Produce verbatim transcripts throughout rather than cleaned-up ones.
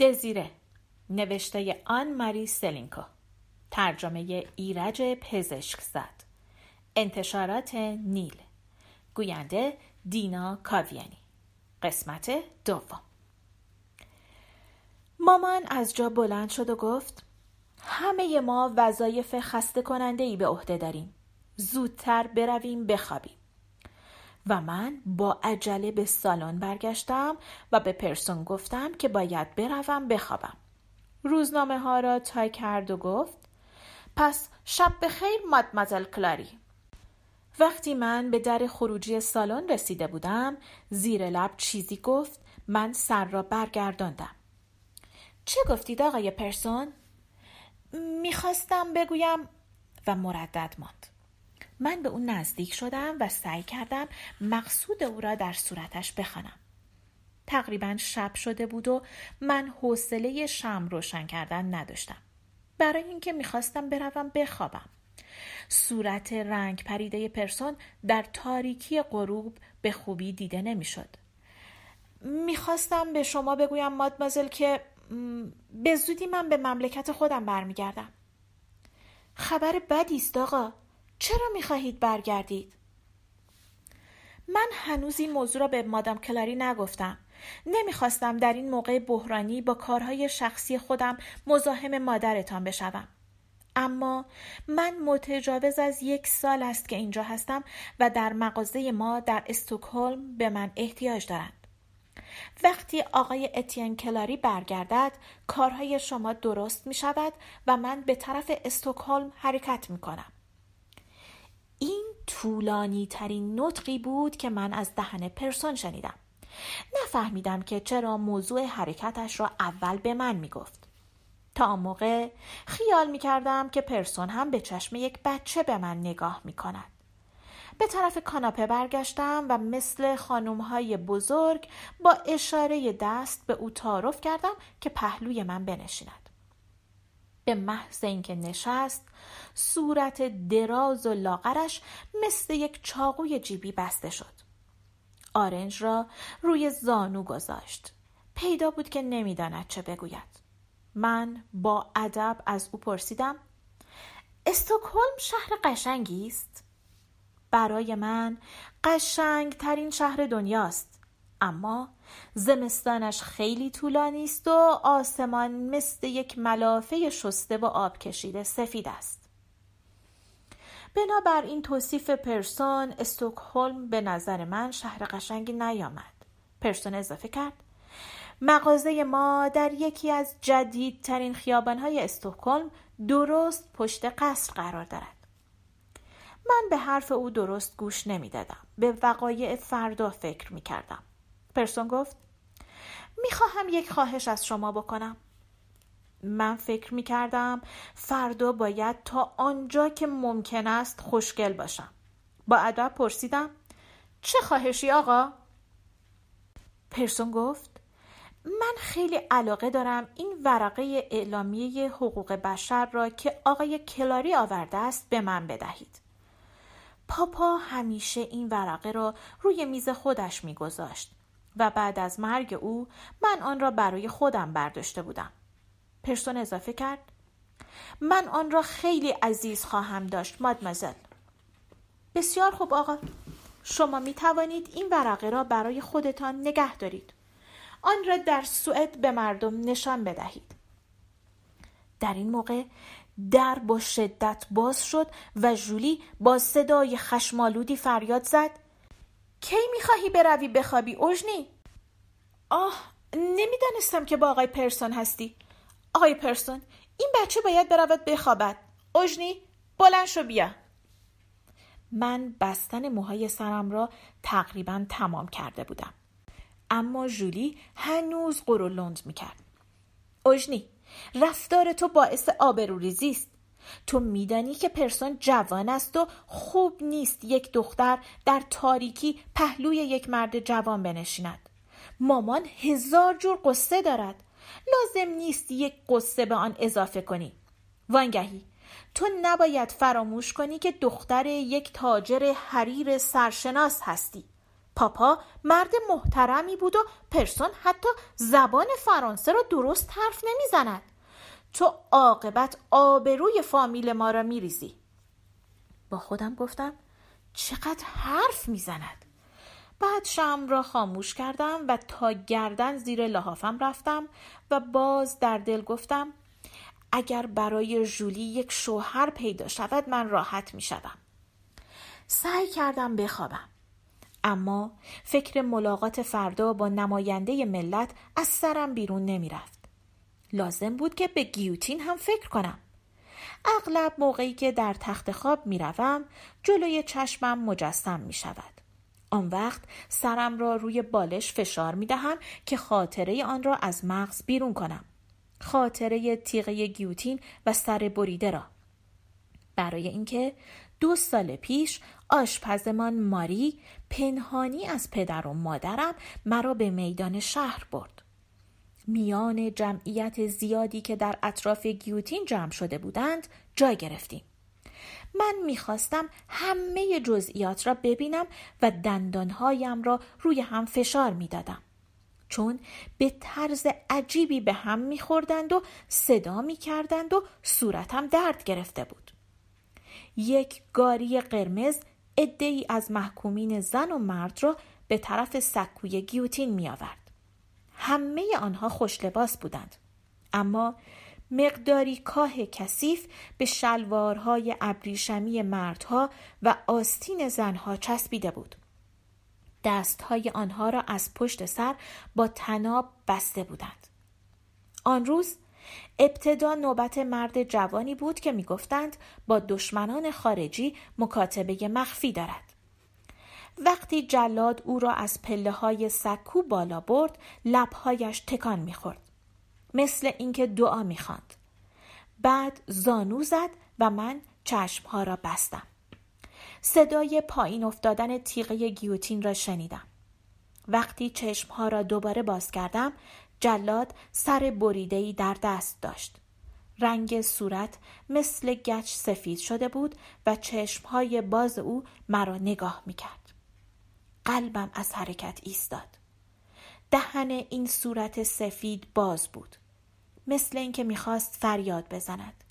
دزیره، نوشته آن ماری سلینکو، ترجمه ایرج پزشک زد، انتشارات نیل، گوینده دینا کاویانی. قسمت دوم. مامان از جا بلند شد و گفت همه ما وظایف خسته کننده‌ای به عهده داریم. زودتر برویم بخوابیم. و من با عجله به سالن برگشتم و به پرسون گفتم که باید بروم بخوابم. روزنامه ها را تای کرد و گفت پس شب بخیر مادمزل کلاری. وقتی من به در خروجی سالن رسیده بودم زیر لب چیزی گفت. من سر را برگرداندم. چه گفتید آقای پرسون؟ میخواستم بگویم و مردد ماند. من به او نزدیک شدم و سعی کردم مقصود او را در صورتش بخوانم. تقریبا شب شده بود و من حوصله شمع روشن کردن نداشتم، برای اینکه میخواستم بروم بخوابم. صورت رنگ پریده پرسون در تاریکی غروب به خوبی دیده نمیشد. میخواستم به شما بگویم مادمازل که به زودی من به مملکت خودم برمیگردم. خبر بدی است آقا. چرا میخواهید برگردید؟ من هنوز این موضوع را به مادام کلاری نگفتم. نمیخواستم در این موقع بحرانی با کارهای شخصی خودم مزاحم مادرتان بشوم. اما من متجاوز از یک سال است که اینجا هستم و در مغازه ما در استکهلم به من احتیاج دارند. وقتی آقای اتین کلاری برگردد کارهای شما درست می شود و من به طرف استکهلم حرکت می کنم. این طولانی ترین نطقی بود که من از دهن پرسون شنیدم. نفهمیدم که چرا موضوع حرکتش را اول به من می گفت. تا آن موقع خیال می کردم که پرسون هم به چشم یک بچه به من نگاه می کند. به طرف کاناپه برگشتم و مثل خانم‌های بزرگ با اشاره دست به او تعارف کردم که پهلوی من بنشیند. به محض اینکه نشست، صورت دراز و لاغرش مثل یک چاقوی جیبی بسته شد. آرنج را روی زانو گذاشت. پیدا بود که نمی‌داند چه بگوید. من با ادب از او پرسیدم: استکهلم شهر قشنگی است؟ برای من قشنگ ترین شهر دنیاست، اما زمستانش خیلی طولانی است و آسمان مثل یک ملافه شسته و آب کشیده سفید است. بنابر این توصیف پرسون، استکهلم به نظر من شهر قشنگی نیامد. پرسون اضافه کرد: مغازه ما در یکی از جدیدترین خیابان‌های استکهلم درست پشت قصر قرار دارد. من به حرف او درست گوش نمی دادم. به وقایع فردا فکر می کردم. پرسون گفت: می خواهم یک خواهش از شما بکنم. من فکر می کردم فردا باید تا آنجا که ممکن است خوشگل باشم. با ادب پرسیدم: چه خواهشی آقا؟ پرسون گفت: من خیلی علاقه دارم این ورقه اعلامیه حقوق بشر را که آقای کلاری آورده است به من بدهید. پاپا همیشه این ورقه را روی میز خودش میگذاشت و بعد از مرگ او من آن را برای خودم برداشته بودم. پرسون اضافه کرد: من آن را خیلی عزیز خواهم داشت مادمزل. بسیار خوب آقا، شما می توانید این ورقه را برای خودتان نگه دارید. آن را در سوئد به مردم نشان بدهید. در این موقع در با شدت باز شد و جولی با صدای خشمالودی فریاد زد: کی میخواهی بروی بخوابی اوژنی؟ آه، نمیدانستم که با آقای پرسون هستی. آقای پرسون، این بچه باید برود بخوابد. اوژنی، بلند شو بیا. من بستن موهای سرم را تقریبا تمام کرده بودم، اما جولی هنوز قرولند میکرد. اوژنی، رفتار تو باعث آبروریزی است. تو میدانی که پرسون جوان است و خوب نیست یک دختر در تاریکی پهلوی یک مرد جوان بنشیند. مامان هزار جور قصه دارد. لازم نیست یک قصه به آن اضافه کنی. وانگهی تو نباید فراموش کنی که دختر یک تاجر حریر سرشناس هستی. پاپا مرد محترمی بود و پرسون حتی زبان فرانسه را درست حرف نمیزند. تو عاقبت آبروی فامیل ما را میریزی. با خودم گفتم چقدر حرف میزند. بعد شمع را خاموش کردم و تا گردن زیر لحافم رفتم و باز در دل گفتم اگر برای ژولی یک شوهر پیدا شود من راحت می شدم. سعی کردم بخوابم. اما فکر ملاقات فردا با نماینده ملت از سرم بیرون نمی رفت. لازم بود که به گیوتین هم فکر کنم. اغلب موقعی که در تخت خواب می روم جلوی چشمم مجسم می شود. آن وقت سرم را روی بالش فشار می دهم که خاطره آن را از مغز بیرون کنم. خاطره تیغه گیوتین و سر بریده را. برای اینکه دو سال پیش آشپزمان ماری پنهانی از پدر و مادرم مرا به میدان شهر برد. میان جمعیت زیادی که در اطراف گیوتین جمع شده بودند جای گرفتیم. من میخواستم همه جزئیات را ببینم و دندانهایم را روی هم فشار میدادم. چون به طرز عجیبی به هم میخوردند و صدا میکردند و صورتم درد گرفته بود. یک گاری قرمز عده‌ای از محکومین زن و مرد را به طرف سکوی گیوتین میآورد. همه آنها خوش لباس بودند. اما مقداری کاه کثیف به شلوارهای ابریشمی مردها و آستین زنها چسبیده بود. دستهای آنها را از پشت سر با طناب بسته بودند. آن روز ابتدا نوبت مرد جوانی بود که می‌گفتند با دشمنان خارجی مکاتبه مخفی دارد. وقتی جلاد او را از پله‌های سکو بالا برد، لب‌هایش تکان می‌خورد. مثل اینکه دعا می‌خواند. بعد زانو زد و من چشم‌ها را بستم. صدای پایین افتادن تیغه گیوتین را شنیدم. وقتی چشم‌ها را دوباره باز کردم، جلاد سر بریده‌ای در دست داشت. رنگ صورت مثل گچ سفید شده بود و چشم‌های باز او مرا نگاه می‌کرد. قلبم از حرکت ایستاد. دهن این صورت سفید باز بود. مثل اینکه می‌خواست فریاد بزند.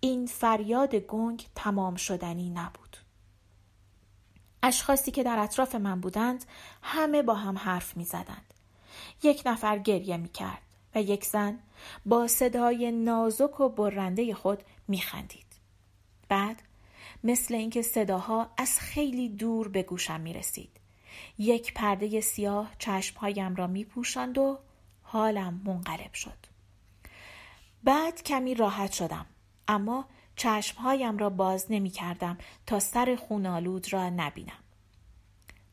این فریاد گنگ تمام شدنی نبود. اشخاصی که در اطراف من بودند همه با هم حرف می زدند. یک نفر گریه می کرد و یک زن با صدای نازک و برنده خود می خندید. بعد مثل اینکه صداها از خیلی دور به گوشم می رسید. یک پرده سیاه چشمهایم را می پوشاند و حالم منقلب شد. بعد کمی راحت شدم اما چشمهایم را باز نمی کردم تا سر خونالود را نبینم.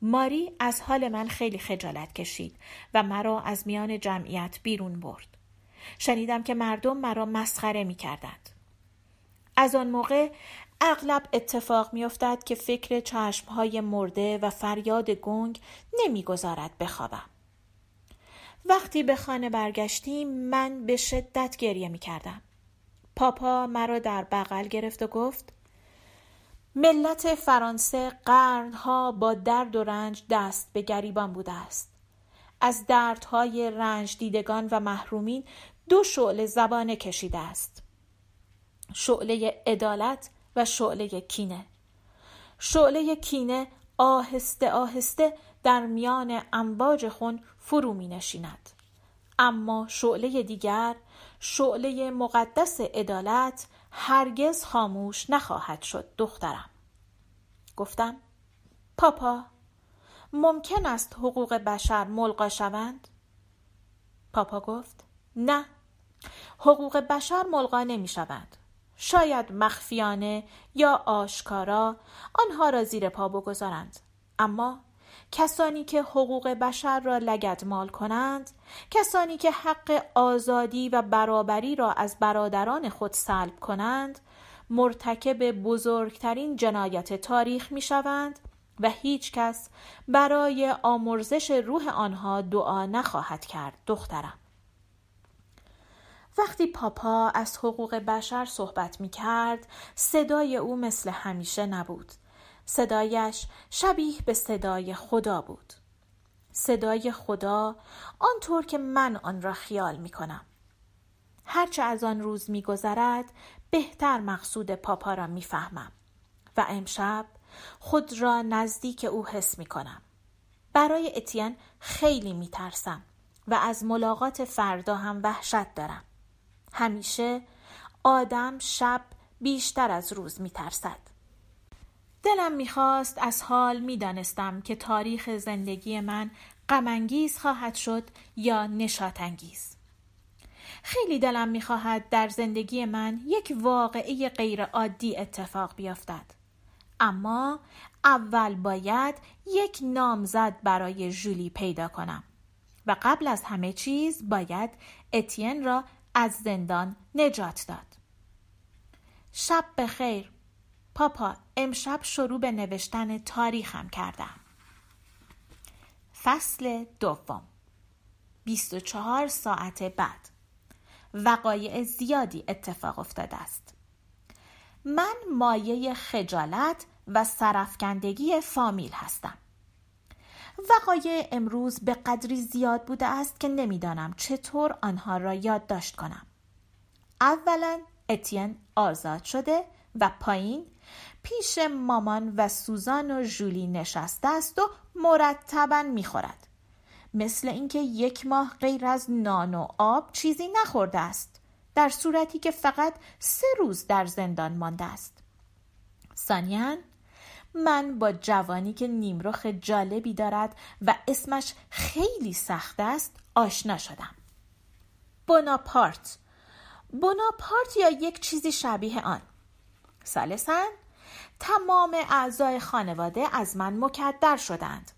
ماری از حال من خیلی خجالت کشید و مرا از میان جمعیت بیرون برد. شنیدم که مردم مرا مسخره می کردند. از آن موقع اغلب اتفاق می افتد که فکر چشمهای مرده و فریاد گنگ نمی گذارد بخوابم. وقتی به خانه برگشتیم من به شدت گریه می کردم. پاپا مرا در بغل گرفت و گفت ملت فرانسه قرنها با درد و رنج دست به گریبان بوده است. از دردهای رنج دیدگان و محرومین دو شعله زبانه کشیده است. شعله عدالت و شعله کینه. شعله کینه آهسته آهسته در میان امواج خون فرو می نشیند. اما شعله دیگر، شعله مقدس عدالت، هرگز خاموش نخواهد شد دخترم. گفتم پاپا ممکن است حقوق بشر ملغا شوند؟ پاپا گفت نه، حقوق بشر ملغا نمی شوند. شاید مخفیانه یا آشکارا آنها را زیر پا بگذارند، اما کسانی که حقوق بشر را لگدمال کنند، کسانی که حق آزادی و برابری را از برادران خود سلب کنند، مرتکب بزرگترین جنایت تاریخ می شوند و هیچ کس برای آمرزش روح آنها دعا نخواهد کرد دخترم. وقتی پاپا از حقوق بشر صحبت می کرد، صدای او مثل همیشه نبود. صدایش شبیه به صدای خدا بود. صدای خدا آنطور که من آن را خیال می کنم. هرچه از آن روز می گذرد بهتر مقصود پاپا را می فهمم و امشب خود را نزدیک او حس می کنم. برای اتیان خیلی می ترسم و از ملاقات فردا هم وحشت دارم. همیشه آدم شب بیشتر از روز می ترسد. دلم می‌خواست از حال می‌دانستم که تاریخ زندگی من غم‌انگیز خواهد شد یا نشاط‌انگیز. خیلی دلم می‌خواهد در زندگی من یک واقعه غیرعادی اتفاق بیفتد. اما اول باید یک نامزد برای ژولی پیدا کنم و قبل از همه چیز باید اتین را از زندان نجات داد. شب بخیر. پاپا، امشب شروع به نوشتن تاریخم کردم. فصل دوم. بیست و چهار ساعت بعد. وقایع زیادی اتفاق افتاده است. من مایه خجالت و سرافکندگی فامیل هستم. وقایع امروز به قدری زیاد بوده است که نمیدانم چطور آنها را یادداشت کنم. اولاً اتین آزاد شده و پایین پیش مامان و سوزان و ژولی نشسته است و مرتباً میخورد، مثل اینکه یک ماه غیر از نان و آب چیزی نخورده است، در صورتی که فقط سه روز در زندان مانده است. ثانیاً من با جوانی که نیمرخ جالبی دارد و اسمش خیلی سخت است آشنا شدم. بناپارت بناپارت یا یک چیزی شبیه آن. ثالثاً تمام اعضای خانواده از من مکدر شدند.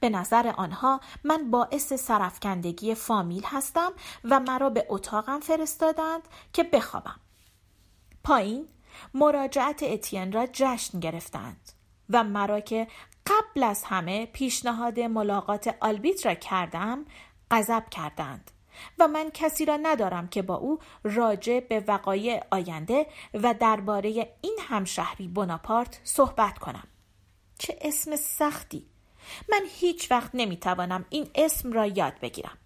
به نظر آنها من باعث سرافکندگی فامیل هستم و مرا به اتاقم فرستادند که بخوابم. پایین مراجعت اتین را جشن گرفتند و مرا که قبل از همه پیشنهاد ملاقات آلبیت را کردم غضب کردند و من کسی را ندارم که با او راجع به وقایع آینده و درباره این همشهری بناپارت صحبت کنم. چه اسم سختی! من هیچ وقت نمیتوانم این اسم را یاد بگیرم.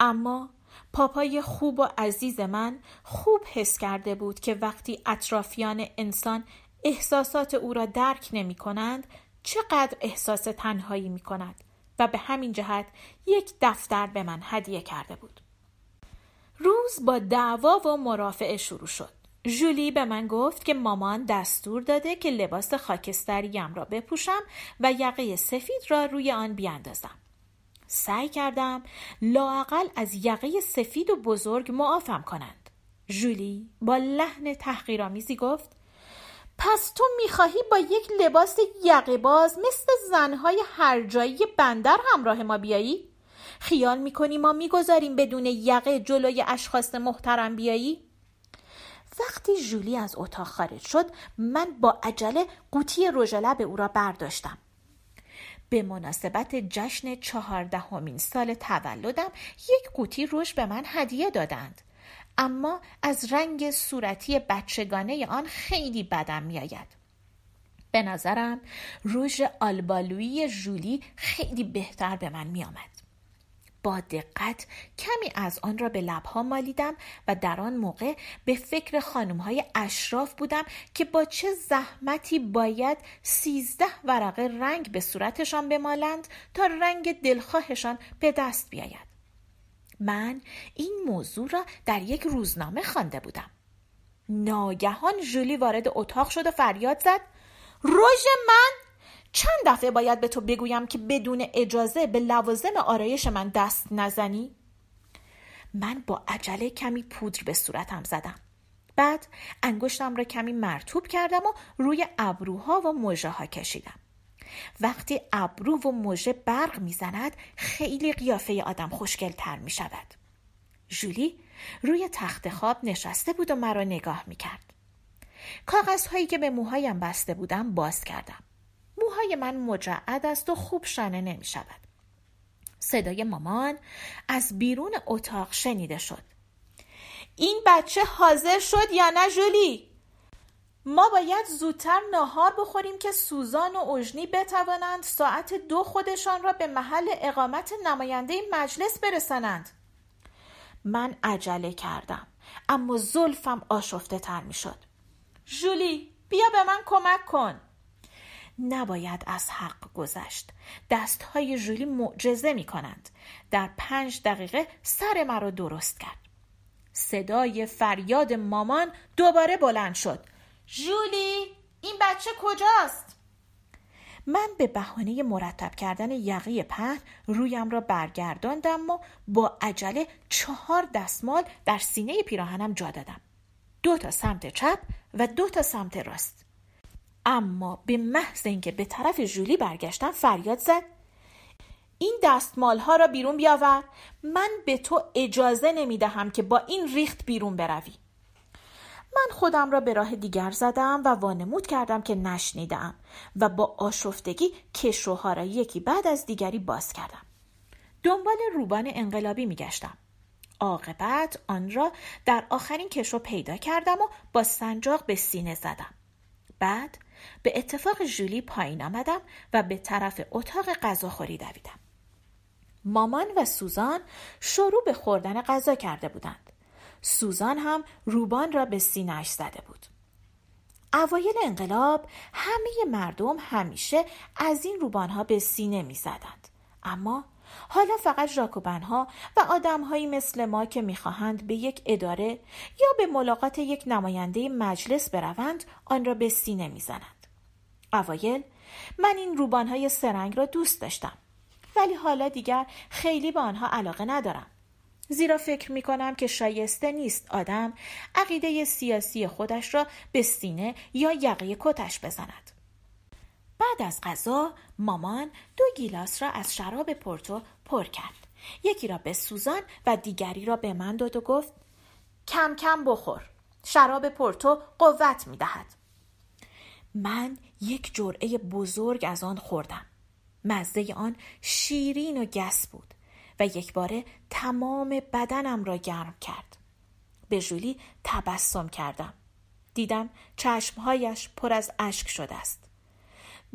اما پاپای خوب و عزیز من خوب حس کرده بود که وقتی اطرافیان انسان احساسات او را درک نمی کنند چقدر احساس تنهایی می کند و به همین جهت یک دفتر به من هدیه کرده بود. روز با دعوا و مرافعه شروع شد. ژولی به من گفت که مامان دستور داده که لباس خاکستریم را بپوشم و یقه سفید را روی آن بیاندازم. سعی کردم لااقل از یقه سفید و بزرگ معافم کنند. ژولی با لحن تحقیرآمیزی گفت: پس تو میخواهی با یک لباس یقه باز مثل زنهای هرجایی بندر همراه ما بیایی؟ خیال میکنی ما میگذاریم بدون یقه جلوی اشخاص محترم بیایی؟ وقتی ژولی از اتاق خارج شد من با عجله قوطی رژلب او را برداشتم. به مناسبت جشن چهاردهمین سال تولدم یک قوطی رژ به من هدیه دادند، اما از رنگ صورتی بچگانه آن خیلی بدم می آید. به نظرم رژ آلبالویی ژولی خیلی بهتر به من می آمد. با دقت کمی از آن را به لبها مالیدم و در آن موقع به فکر خانم‌های اشراف بودم که با چه زحمتی باید سیزده ورقه رنگ به صورتشان بمالند تا رنگ دلخواهشان به دست بیاید. من این موضوع را در یک روزنامه خوانده بودم. ناگهان ژولی وارد اتاق شد و فریاد زد: رژ من! چند دفعه باید به تو بگویم که بدون اجازه به لوازم آرایش من دست نزنی؟ من با عجله کمی پودر به صورتم زدم. بعد انگشتم را کمی مرطوب کردم و روی ابروها و مژه ها کشیدم. وقتی ابرو و مژه برق میزند خیلی قیافه آدم خوشگل‌تر می شود. ژولی روی تخت خواب نشسته بود و مرا نگاه می کرد. کاغذهایی که به موهایم بسته بودم باز کردم. موهای من مجعد است و خوب شانه نمی شود. صدای مامان از بیرون اتاق شنیده شد: این بچه حاضر شد یا نه ژولی؟ ما باید زودتر ناهار بخوریم که سوزان و اوژنی بتوانند ساعت دو خودشان را به محل اقامت نماینده مجلس برسانند. من عجله کردم، اما زلفم آشفته تر می شد. جولی، بیا به من کمک کن. نباید از حق گذشت. دستهای جولی معجزه می کنند. در پنج دقیقه سر مرا درست کرد. صدای فریاد مامان دوباره بلند شد. جولی، این بچه کجاست؟ من به بهانه مرتب کردن یقه پهن رویم را برگرداندم و با عجله چهار دستمال در سینه پیراهنم جا دادم. دو تا سمت چپ و دو تا سمت راست. اما به محض اینکه به طرف جولی برگشتم فریاد زد: این دستمال ها را بیرون بیاور. من به تو اجازه نمی دهم که با این ریخت بیرون بروی. من خودم را به راه دیگر زدم و وانمود کردم که نشنیدم و با آشفتگی کشوها را یکی بعد از دیگری باز کردم. دنبال روبان انقلابی می گشتم. عاقبت آن را در آخرین کشو پیدا کردم و با سنجاق به سینه زدم. بعد به اتفاق جولی پایین آمدم و به طرف اتاق غذاخوری دویدم. مامان و سوزان شروع به خوردن غذا کرده بودند. سوزان هم روبان را به سینه‌اش زده بود. اوایل انقلاب همه مردم همیشه از این روبان‌ها به سینه می‌زدند. اما حالا فقط ژاکوبن‌ها و آدم‌هایی مثل ما که می‌خواهند به یک اداره یا به ملاقات یک نماینده مجلس بروند آن را به سینه می‌زنند. اوایل من این روبان‌های سرنگ را دوست داشتم، ولی حالا دیگر خیلی به آنها علاقه ندارم. زیرا فکر می کنم که شایسته نیست آدم عقیده سیاسی خودش را به سینه یا یقه کتش بزند. بعد از غذا مامان دو گیلاس را از شراب پورتو پر کرد. یکی را به سوزان و دیگری را به من داد و گفت: کم کم بخور. شراب پورتو قوت می دهد. من یک جرعه بزرگ از آن خوردم. مزه آن شیرین و گس بود و یک باره تمام بدنم را گرم کرد. به جولی تبسم کردم. دیدم چشمهایش پر از اشک شده است.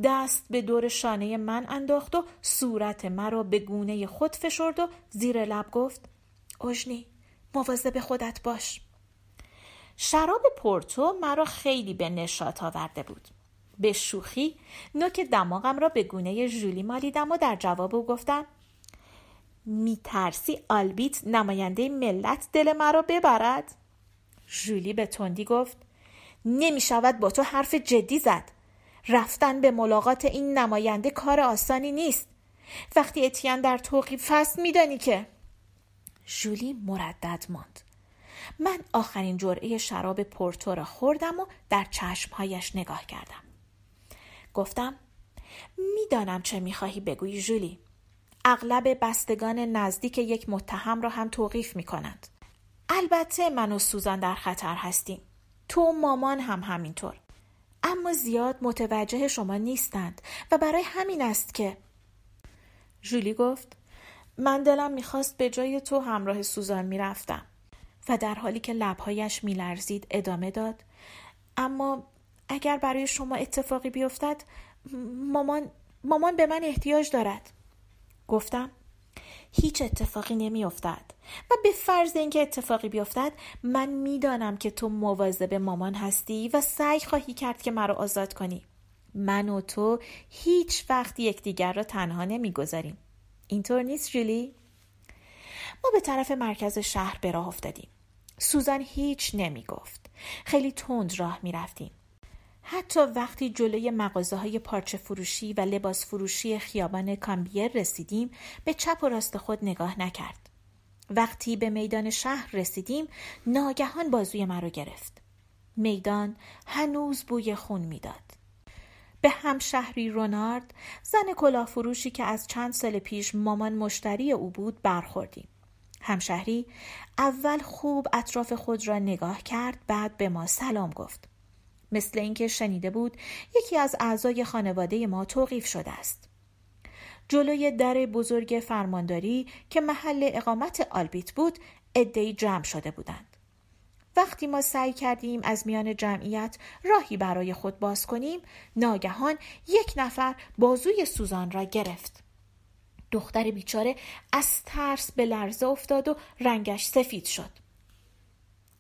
دست به دور شانه من انداخت و صورت مرا به گونه خود فشرد و زیر لب گفت: اوژنی، مواظب خودت باش. شراب پورتو مرا خیلی به نشاط آورده بود. به شوخی نوک دماغم را به گونه جولی مالیدم و در جواب او گفتم: میترسی آلبیت نماینده ملت دل مرا ببرد؟ جولی به تندی گفت: نمیشود با تو حرف جدی زد. رفتن به ملاقات این نماینده کار آسانی نیست. وقتی اتیان در توقیف هست میدانی که. جولی مردد ماند. من آخرین جرعه شراب پورتو را خوردم و در چشمهایش نگاه کردم. گفتم: میدانم چه میخواهی بگویی جولی. اغلب بستگان نزدیک یک متهم را هم توقیف می کنند. البته من و سوزان در خطر هستیم. تو و مامان هم همینطور. اما زیاد متوجه شما نیستند و برای همین است که. جولی گفت: من دلم می خواست به جای تو همراه سوزان می رفتم. و در حالی که لبهایش می لرزید ادامه داد: اما اگر برای شما اتفاقی بیفتد مامان, مامان به من احتیاج دارد. گفتم: هیچ اتفاقی نمی افتد و به فرض اینکه اتفاقی بیفتد من میدانم که تو مواظب مامان هستی و سعی خواهی کرد که مرا آزاد کنی. من و تو هیچ وقت یکدیگر را تنها نمی گذاریم. اینطور نیست جولی؟ ما به طرف مرکز شهر به راه افتادیم. سوزان هیچ نمی گفت. خیلی تند راه می رفتیم. حتی وقتی جلوی مغازه‌های پارچه فروشی و لباس فروشی خیابان کامبیر رسیدیم به چپ و راست خود نگاه نکرد. وقتی به میدان شهر رسیدیم ناگهان بازوی مرا گرفت. میدان هنوز بوی خون میداد. به همشهری رونارد، زن کلاهفروشی که از چند سال پیش مامان مشتری او بود، برخوردیم. همشهری اول خوب اطراف خود را نگاه کرد، بعد به ما سلام گفت. مثل اینکه شنیده بود یکی از اعضای خانواده ما توقیف شده است. جلوی در بزرگ فرمانداری که محل اقامت آلبیت بود عده‌ای جمع شده بودند. وقتی ما سعی کردیم از میان جمعیت راهی برای خود باز کنیم، ناگهان یک نفر بازوی سوزان را گرفت. دختر بیچاره از ترس به لرزه افتاد و رنگش سفید شد.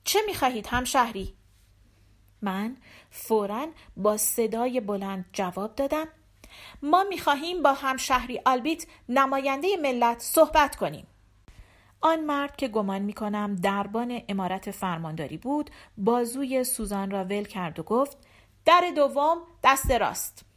چه می‌خواهید همشهری؟ من فوراً با صدای بلند جواب دادم. ما می‌خواهیم با همشهری آلبیت نماینده ملت صحبت کنیم. آن مرد که گمان می‌کنم دربان عمارت فرمانداری بود، بازوی سوزان را ول کرد و گفت: در دوم دست راست.